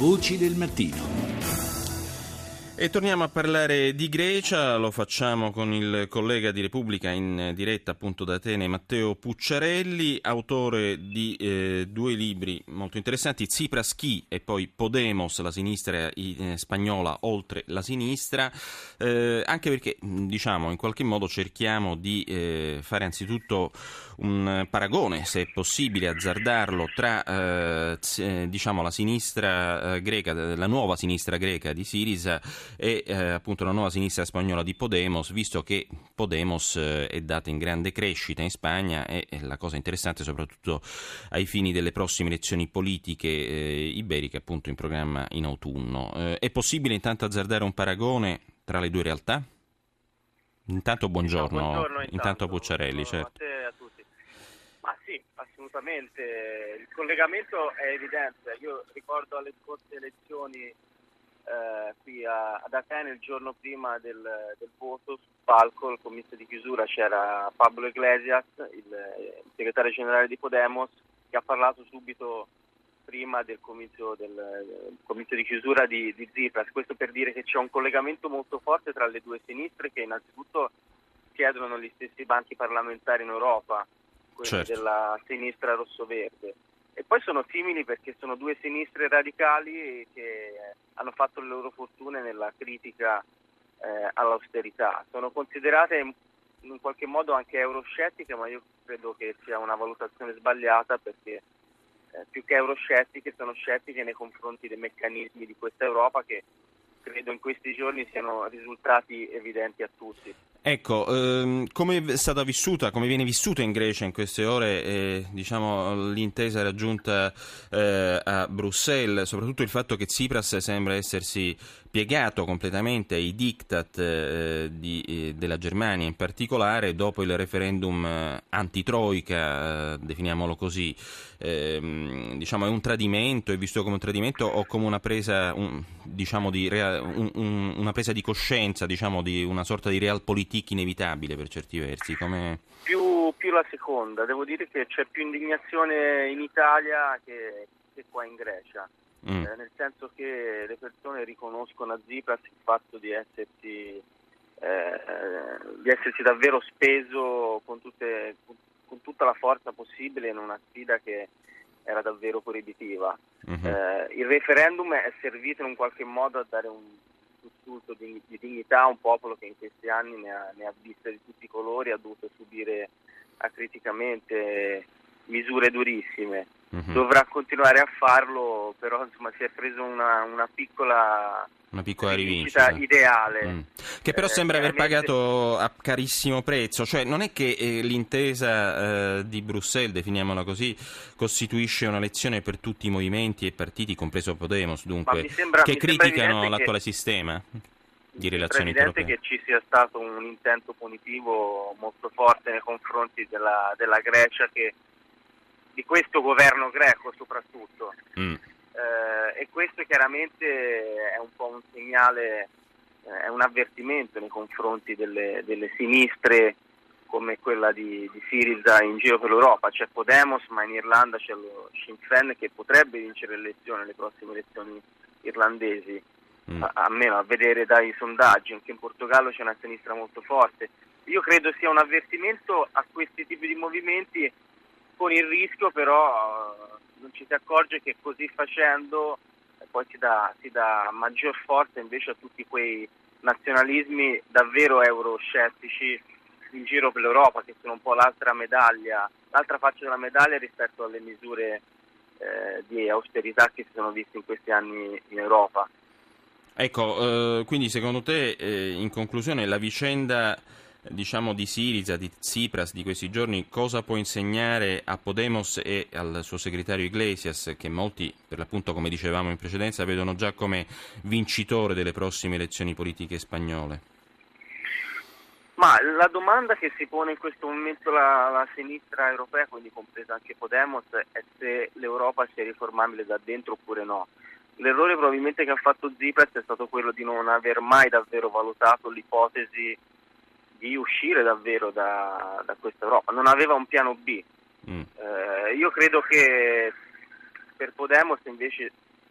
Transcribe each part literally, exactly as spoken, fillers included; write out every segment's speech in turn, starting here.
Voci del mattino. E torniamo a parlare di Grecia, lo facciamo con il collega di Repubblica in diretta appunto da Atene, Matteo Pucciarelli, autore di eh, due libri molto interessanti, Cipraschi e poi Podemos, la sinistra in, eh, spagnola oltre la sinistra, eh, anche perché diciamo in qualche modo cerchiamo di eh, fare anzitutto un paragone, se è possibile azzardarlo, tra eh, eh, diciamo la sinistra eh, greca, la nuova sinistra greca di Syriza e eh, appunto la nuova sinistra spagnola di Podemos, visto che Podemos eh, è data in grande crescita in Spagna e, e la cosa interessante soprattutto ai fini delle prossime elezioni politiche eh, iberiche appunto in programma in autunno. Eh, è possibile intanto azzardare un paragone tra le due realtà? Intanto buongiorno, no, buongiorno intanto, intanto Pucciarelli. Buongiorno, certo. A te, a tutti. Ma sì, assolutamente, il collegamento è evidente. Io ricordo alle scorse elezioni Uh, qui a, ad Atene, il giorno prima del, del voto, sul palco, il comizio di chiusura, c'era Pablo Iglesias, il, il segretario generale di Podemos, che ha parlato subito prima del comizio, del, del comizio di chiusura di, di Tsipras. Questo per dire che c'è un collegamento molto forte tra le due sinistre che innanzitutto siedono gli stessi banchi parlamentari in Europa, quelli certo. della sinistra rosso-verde. E poi sono simili perché sono due sinistre radicali che hanno fatto le loro fortune nella critica eh, all'austerità. Sono considerate in, in qualche modo anche euroscettiche, ma io credo che sia una valutazione sbagliata perché eh, più che euroscettiche sono scettiche nei confronti dei meccanismi di questa Europa che credo in questi giorni siano risultati evidenti a tutti. Ecco, ehm, come è stata vissuta, come viene vissuta in Grecia in queste ore eh, diciamo, l'intesa raggiunta eh, a Bruxelles, soprattutto il fatto che Tsipras sembra essersi piegato completamente ai diktat eh, di, eh, della Germania in particolare dopo il referendum eh, antitroica, eh, definiamolo così, eh, diciamo è un tradimento, è visto come un tradimento o come una presa, un, diciamo, di, rea, un, un, una presa di coscienza, diciamo, di una sorta di realpolitik inevitabile per certi versi? Come... Più, più la seconda, devo dire che c'è più indignazione in Italia che, che qua in Grecia, mm. eh, nel senso che le persone riconoscono a Tsipras il fatto di essersi, eh, di essersi davvero speso con, tutte, con, con tutta la forza possibile in una sfida che era davvero proibitiva. Mm-hmm. Eh, il referendum è servito in un qualche modo a dare un sussulto di, di dignità a un popolo che in questi anni ne ha, ne ha viste di tutti i colori, ha dovuto subire acriticamente misure durissime. Mm-hmm. Dovrà continuare a farlo, però insomma si è preso una, una piccola una piccola rivincita ideale mm. che però eh, sembra aver pagato a carissimo prezzo, cioè non è che eh, l'intesa eh, di Bruxelles, definiamola così, costituisce una lezione per tutti i movimenti e partiti, compreso Podemos dunque, sembra, che criticano l'attuale che, sistema di relazioni europee. È evidente che ci sia stato un intento punitivo molto forte nei confronti della, della Grecia, che di questo governo greco soprattutto mm. eh, e questo chiaramente è un po' un segnale, eh, è un avvertimento nei confronti delle, delle sinistre come quella di, di Syriza in giro per l'Europa. C'è Podemos, ma in Irlanda c'è lo Sinn Féin che potrebbe vincere le elezioni, le prossime elezioni irlandesi, mm. a, almeno a vedere dai sondaggi. Anche in Portogallo c'è una sinistra molto forte. Io credo sia un avvertimento a questi tipi di movimenti, con il rischio però non ci si accorge che così facendo poi si dà, si dà maggior forza invece a tutti quei nazionalismi davvero euroscettici in giro per l'Europa, che sono un po' l'altra medaglia, l'altra faccia della medaglia rispetto alle misure eh, di austerità che si sono viste in questi anni in Europa. Ecco, eh, quindi secondo te eh, in conclusione la vicenda diciamo di Syriza, di Tsipras di questi giorni, cosa può insegnare a Podemos e al suo segretario Iglesias, che molti, per l'appunto come dicevamo in precedenza, vedono già come vincitore delle prossime elezioni politiche spagnole? Ma la domanda che si pone in questo momento la, la sinistra europea, quindi compresa anche Podemos, è se l'Europa sia riformabile da dentro oppure no. L'errore probabilmente che ha fatto Tsipras è stato quello di non aver mai davvero valutato l'ipotesi di uscire davvero da, da questa Europa, non aveva un piano B. Mm. Eh, io credo che per Podemos invece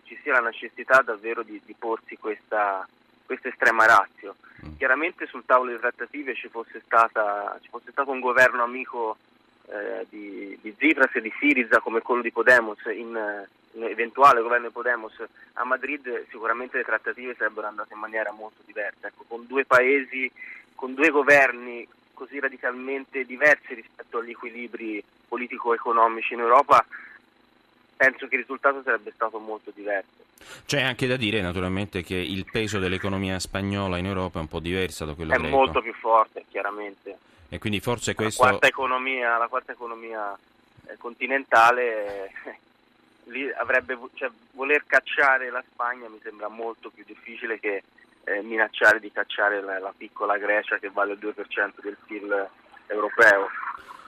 ci sia la necessità davvero di, di porsi questa, questa estrema ratio. Chiaramente sul tavolo delle trattative ci fosse stata ci fosse stato un governo amico eh, di, di Tsipras e di Syriza come quello di Podemos, in, in eventuale governo di Podemos a Madrid, sicuramente le trattative sarebbero andate in maniera molto diversa. Ecco, con due paesi, con due governi così radicalmente diversi rispetto agli equilibri politico-economici in Europa, penso che il risultato sarebbe stato molto diverso. C'è anche da dire naturalmente che il peso dell'economia spagnola in Europa è un po' diversa da quello greco. È molto più forte, chiaramente. E quindi forse questo... La quarta economia, la quarta economia continentale, eh, lì avrebbe, cioè, voler cacciare la Spagna mi sembra molto più difficile che eh, minacciare di cacciare la, la piccola Grecia che vale il due per cento del P I L europeo.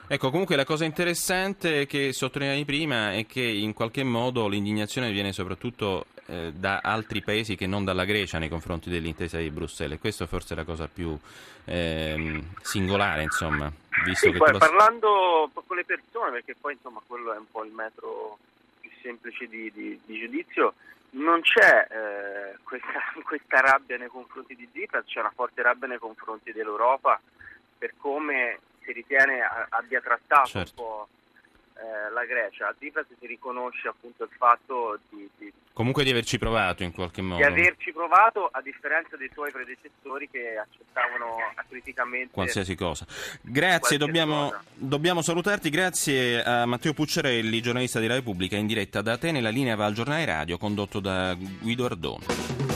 Ecco, comunque la cosa interessante che sottolineavi prima è che in qualche modo l'indignazione viene soprattutto eh, da altri paesi che non dalla Grecia nei confronti dell'intesa di Bruxelles. Questa forse è la cosa più eh, singolare, insomma. Visto sì, che poi, lo... parlando con le persone, perché poi insomma quello è un po' il metro più semplice di, di, di giudizio, non c'è eh, questa, questa rabbia nei confronti di Tsipras, c'è una forte rabbia nei confronti dell'Europa per come si ritiene abbia trattato, certo, un po' eh, la Grecia. A Tsipras si riconosce appunto il fatto di, di... Comunque di averci provato in qualche modo. Di averci provato, a differenza dei suoi predecessori che accettavano acriticamente qualsiasi cosa. Grazie, qualsiasi dobbiamo, cosa. dobbiamo salutarti. Grazie a Matteo Pucciarelli, giornalista di Repubblica, in diretta da Atene. La linea va al giornale radio condotto da Guido Ardoni.